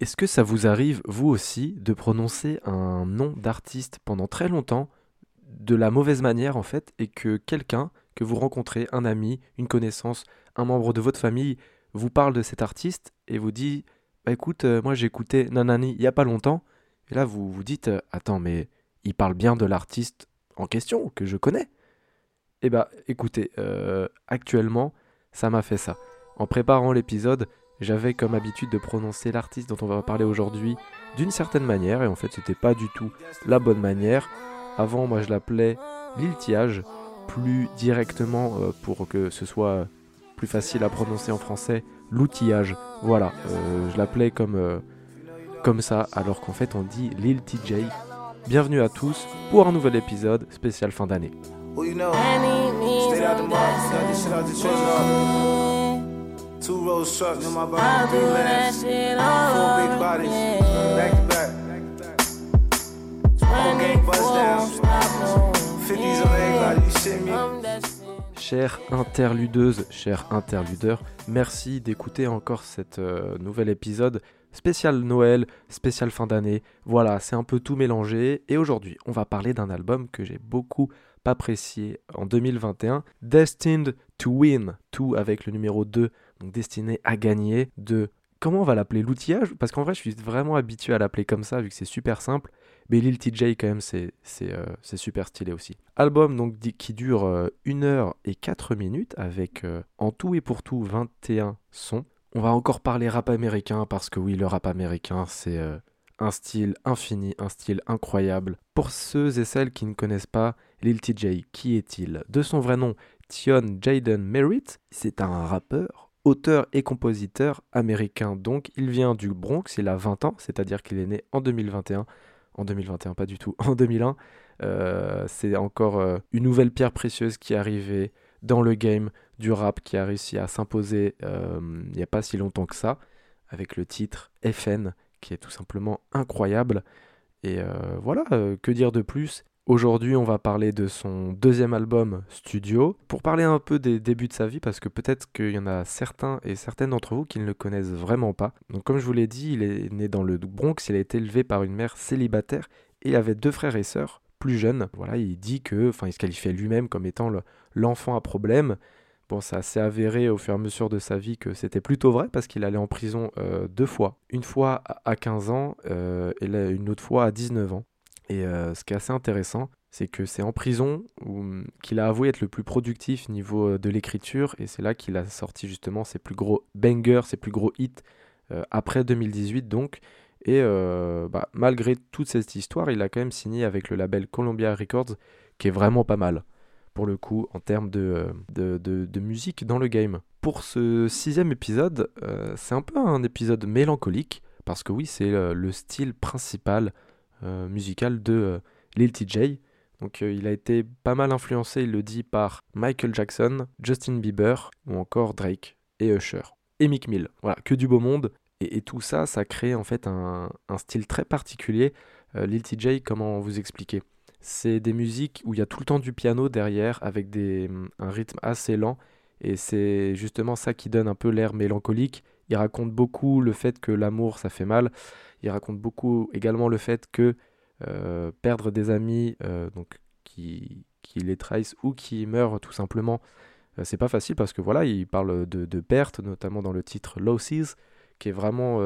Est-ce que ça vous arrive, vous aussi, de prononcer un nom d'artiste pendant très longtemps, de la mauvaise manière en fait, et que quelqu'un que vous rencontrez, un ami, une connaissance, un membre de votre famille, vous parle de cet artiste et vous dit « Bah écoute, moi j'ai écouté Nanani il y a pas longtemps », et là vous vous dites « Attends, mais il parle bien de l'artiste en question, que je connais ?» Eh bah écoutez, actuellement, ça m'a fait ça. En préparant l'épisode, j'avais comme habitude de prononcer l'artiste dont on va parler aujourd'hui d'une certaine manière, et en fait c'était pas du tout la bonne manière. Avant, moi je l'appelais Lil Tjay, plus directement pour que ce soit plus facile à prononcer en français, l'outillage. Voilà, je l'appelais comme ça, alors qu'en fait on dit Lil Tjay. Bienvenue à tous pour un nouvel épisode spécial fin d'année. Two rows trucks in my body, I'll three legs, four big bodies, back to back. Whole gang buzz down, 50s on everybody, you shit me. Chère interludeuse, cher interludeur, merci d'écouter encore cet nouvel épisode spécial Noël, spécial fin d'année. Voilà, c'est un peu tout mélangé. Et aujourd'hui, on va parler d'un album que j'ai beaucoup apprécié en 2021, Destined to Win, tout avec le numéro 2, donc destiné à gagner, de... Comment on va l'appeler, l'outillage ? Parce qu'en vrai, je suis vraiment habitué à l'appeler comme ça, vu que c'est super simple. Mais Lil Tjay, quand même, c'est super stylé aussi. Album donc, qui dure 1h04, avec en tout et pour tout 21 sons. On va encore parler rap américain, parce que oui, le rap américain, c'est un style infini, un style incroyable. Pour ceux et celles qui ne connaissent pas Lil Tjay, qui est-il ? De son vrai nom, Tione Jayden Merritt, c'est un rappeur, auteur et compositeur américain. Donc, il vient du Bronx, il a 20 ans, c'est-à-dire qu'il est né en 2021. En 2021, pas du tout, en 2001. C'est encore une nouvelle pierre précieuse qui est arrivée dans le game du rap, qui a réussi à s'imposer il n'y a pas si longtemps que ça, avec le titre FN, qui est tout simplement incroyable. Et voilà, que dire de plus ? Aujourd'hui, on va parler de son deuxième album studio, pour parler un peu des débuts de sa vie, parce que peut-être qu'il y en a certains et certaines d'entre vous qui ne le connaissent vraiment pas. Donc comme je vous l'ai dit, il est né dans le Bronx, il a été élevé par une mère célibataire et avait 2 frères et sœurs plus jeunes. Voilà, il dit que, enfin il se qualifiait lui-même comme étant l'enfant à problème. Bon, ça s'est avéré au fur et à mesure de sa vie que c'était plutôt vrai, parce qu'il allait en prison 2 fois. Une fois à 15 ans et là, une autre fois à 19 ans. Et ce qui est assez intéressant, c'est que c'est en prison qu'il a avoué être le plus productif au niveau de l'écriture. Et c'est là qu'il a sorti justement ses plus gros bangers, ses plus gros hits après 2018 donc. Et malgré toute cette histoire, il a quand même signé avec le label Columbia Records, qui est vraiment pas mal, pour le coup, en termes de musique dans le game. Pour ce 6e épisode, c'est un peu un épisode mélancolique, parce que oui, c'est le style principal musical de Lil Tjay. Donc il a été pas mal influencé, il le dit, par Michael Jackson, Justin Bieber ou encore Drake et Usher et Mick Mill. Voilà, que du beau monde, et tout ça, ça crée en fait un style très particulier. Lil Tjay, comment vous expliquer ? C'est des musiques où il y a tout le temps du piano derrière, avec un rythme assez lent, et c'est justement ça qui donne un peu l'air mélancolique. Il raconte beaucoup le fait que l'amour, ça fait mal. Il raconte beaucoup également le fait que perdre des amis donc qui les trahissent ou qui meurent tout simplement, c'est pas facile, parce que voilà, il parle de perte, notamment dans le titre Losses, qui est vraiment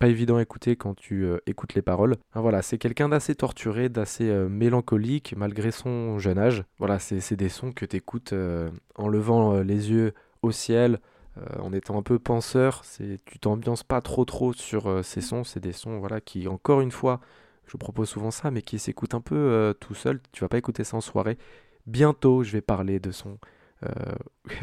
pas évident à écouter quand tu écoutes les paroles. Hein, voilà, c'est quelqu'un d'assez torturé, d'assez mélancolique malgré son jeune âge. Voilà, c'est des sons que t'écoutes en levant les yeux au ciel, en étant un peu penseur. Tu t'ambiances pas trop sur ces sons. C'est des sons, voilà, qui, encore une fois, je propose souvent ça, mais qui s'écoutent un peu tout seul. Tu vas pas écouter ça en soirée. Bientôt, je vais parler de sons.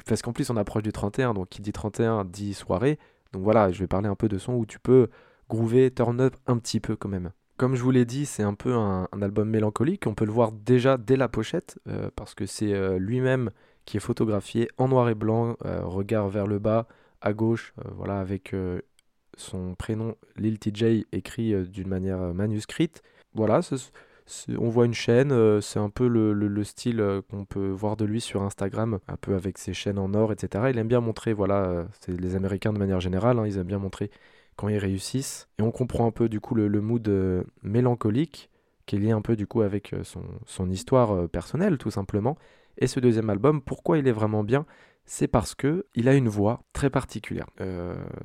Parce qu'en plus, on approche du 31, donc qui dit 31 dit soirée. Donc voilà, je vais parler un peu de sons où tu peux groover, turn up un petit peu quand même. Comme je vous l'ai dit, c'est un peu un album mélancolique. On peut le voir déjà dès la pochette, parce que c'est lui-même qui est photographié en noir et blanc, regard vers le bas, à gauche, voilà, avec son prénom Lil Tjay écrit d'une manière manuscrite. Voilà, on voit une chaîne, c'est un peu le style qu'on peut voir de lui sur Instagram, un peu avec ses chaînes en or, etc. Il aime bien montrer, voilà, c'est les Américains de manière générale, hein, ils aiment bien montrer quand ils réussissent. Et on comprend un peu du coup le mood mélancolique qui est lié un peu du coup avec son histoire personnelle tout simplement. Et ce deuxième album, pourquoi il est vraiment bien ? C'est parce qu'il a une voix très particulière.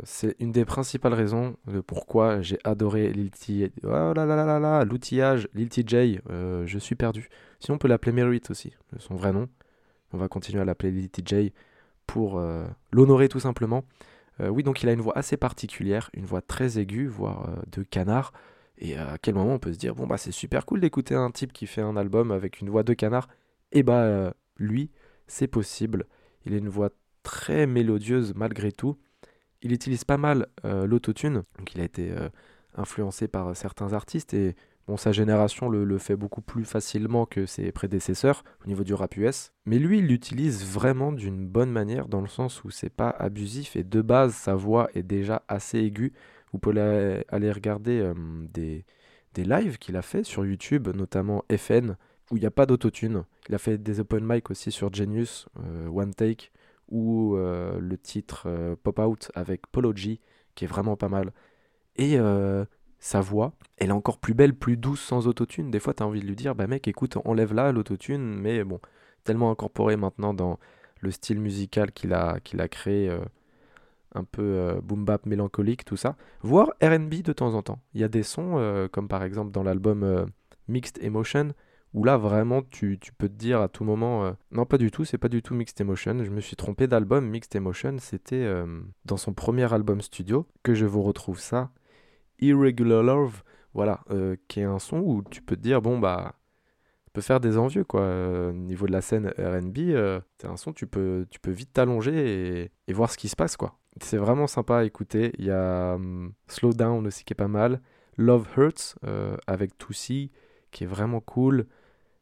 C'est une des principales raisons de pourquoi j'ai adoré Lil Tjay. Oh là là là là là, l'outillage, Lil Tjay, je suis perdu. Si on peut l'appeler Merritt aussi, son vrai nom. On va continuer à l'appeler Lil Tjay pour l'honorer tout simplement. Oui, donc il a une voix assez particulière, une voix très aiguë, voire de canard. Et à quel moment on peut se dire, bon bah c'est super cool d'écouter un type qui fait un album avec une voix de canard. Et bah lui, c'est possible. Il a une voix très mélodieuse malgré tout. Il utilise pas mal l'autotune. Donc il a été influencé par certains artistes. Et bon, sa génération le fait beaucoup plus facilement que ses prédécesseurs au niveau du rap US. Mais lui, il l'utilise vraiment d'une bonne manière dans le sens où c'est pas abusif. Et de base, sa voix est déjà assez aiguë. Vous pouvez aller regarder des lives qu'il a fait sur YouTube, notamment FN, où il n'y a pas d'autotune. Il a fait des open mic aussi sur Genius, One Take, ou le titre Pop Out avec Polo G, qui est vraiment pas mal. Et sa voix, elle est encore plus belle, plus douce sans autotune. Des fois, t'as envie de lui dire, bah mec, écoute, enlève là l'autotune, mais bon, tellement incorporé maintenant dans le style musical qu'il a créé, un peu boom bap mélancolique, tout ça. Voire R&B de temps en temps. Il y a des sons, comme par exemple dans l'album Mixed Emotion, où là vraiment tu peux te dire à tout moment non pas du tout, c'est pas du tout Mixed Emotion, je me suis trompé d'album. Mixed Emotion c'était dans son premier album studio que je vous retrouve ça, Irregular Love, voilà, qui est un son où tu peux te dire bon bah tu peux faire des envieux quoi, niveau de la scène R&B, c'est un son tu peux vite t'allonger et voir ce qui se passe quoi. C'est vraiment sympa à écouter. Il y a Slow Down aussi qui est pas mal, Love Hurts avec Tootsie qui est vraiment cool.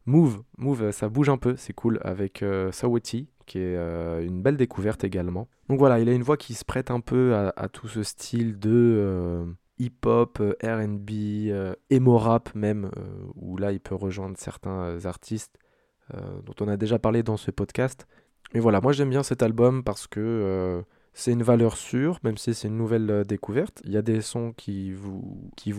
Move, ça bouge un peu, c'est cool, avec Sawiti, qui est une belle découverte également. Donc voilà, il a une voix qui se prête un peu à tout ce style de hip-hop, R&B, emo-rap même, où là, il peut rejoindre certains artistes dont on a déjà parlé dans ce podcast. Mais voilà, moi j'aime bien cet album parce que c'est une valeur sûre, même si c'est une nouvelle découverte. Il y a des sons qui vous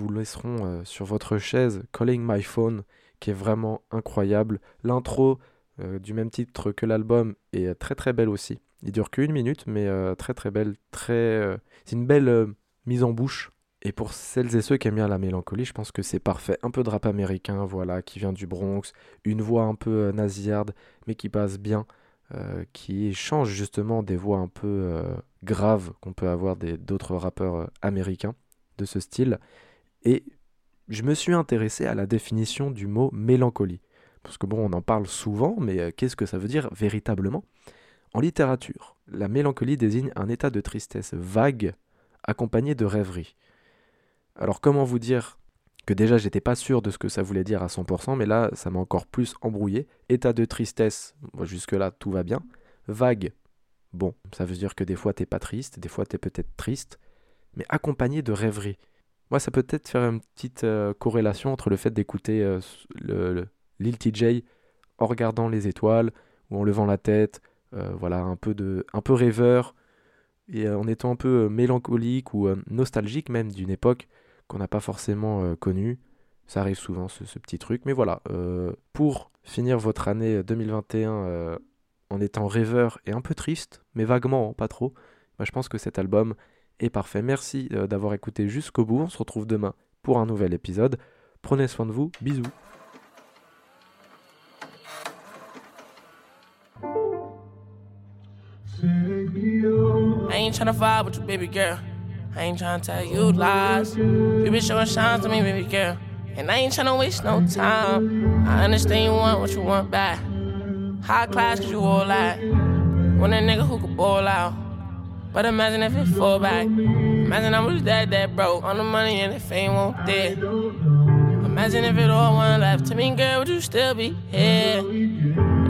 laisseront sur votre chaise, Calling My Phone, qui est vraiment incroyable. L'intro du même titre que l'album est très très belle aussi. Il dure qu'une minute, mais très très belle. C'est une belle mise en bouche. Et pour celles et ceux qui aiment bien la mélancolie, je pense que c'est parfait. Un peu de rap américain, voilà, qui vient du Bronx, une voix un peu nasillarde, mais qui passe bien, qui change justement des voix un peu graves qu'on peut avoir d'autres rappeurs américains de ce style. Et je me suis intéressé à la définition du mot mélancolie. Parce que bon, on en parle souvent, mais qu'est-ce que ça veut dire véritablement ? En littérature, la mélancolie désigne un état de tristesse vague accompagné de rêverie. Alors comment vous dire que déjà j'étais pas sûr de ce que ça voulait dire à 100%, mais là ça m'a encore plus embrouillé. État de tristesse, bon, jusque-là tout va bien. Vague, bon, ça veut dire que des fois t'es pas triste, des fois t'es peut-être triste, mais accompagné de rêverie. Moi, ça peut peut-être faire une petite corrélation entre le fait d'écouter Lil Tjay en regardant les étoiles ou en levant la tête, voilà, un peu rêveur et en étant un peu mélancolique ou nostalgique même d'une époque qu'on n'a pas forcément connue. Ça arrive souvent ce petit truc, mais voilà. Pour finir votre année 2021 en étant rêveur et un peu triste, mais vaguement, hein, pas trop, bah, je pense que cet album est parfait. Merci d'avoir écouté jusqu'au bout. On se retrouve demain pour un nouvel épisode. Prenez soin de vous. Bisous. I ain't tryna vibe with you, baby girl. I ain't tryna tell you lies. You been showing signs to me, baby girl. And I ain't tryna waste no time. I understand you want what you want back. High class, cause you all that. Want a nigga who could ball out. But imagine if it fall back. Imagine I was that broke. All the money and the fame won't dead. Imagine if it all went left to me, girl, would you still be here?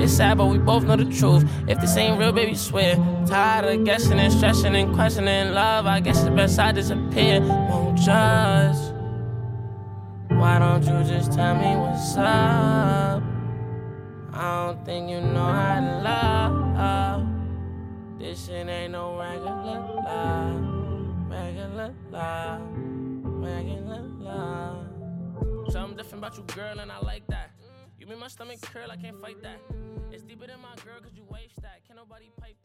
It's sad, but we both know the truth. If this ain't real, baby, swear. Tired of guessing and stressing and questioning love. I guess it's best I disappear. Won't judge. Why don't you just tell me what's up? I don't think you know how to love. This shit ain't no regular love, regular look like, make it look like. Something different about you, girl, and I like that. You made my stomach curl, I can't fight that. It's deeper than my girl, cause you wave stack. Can't nobody pipe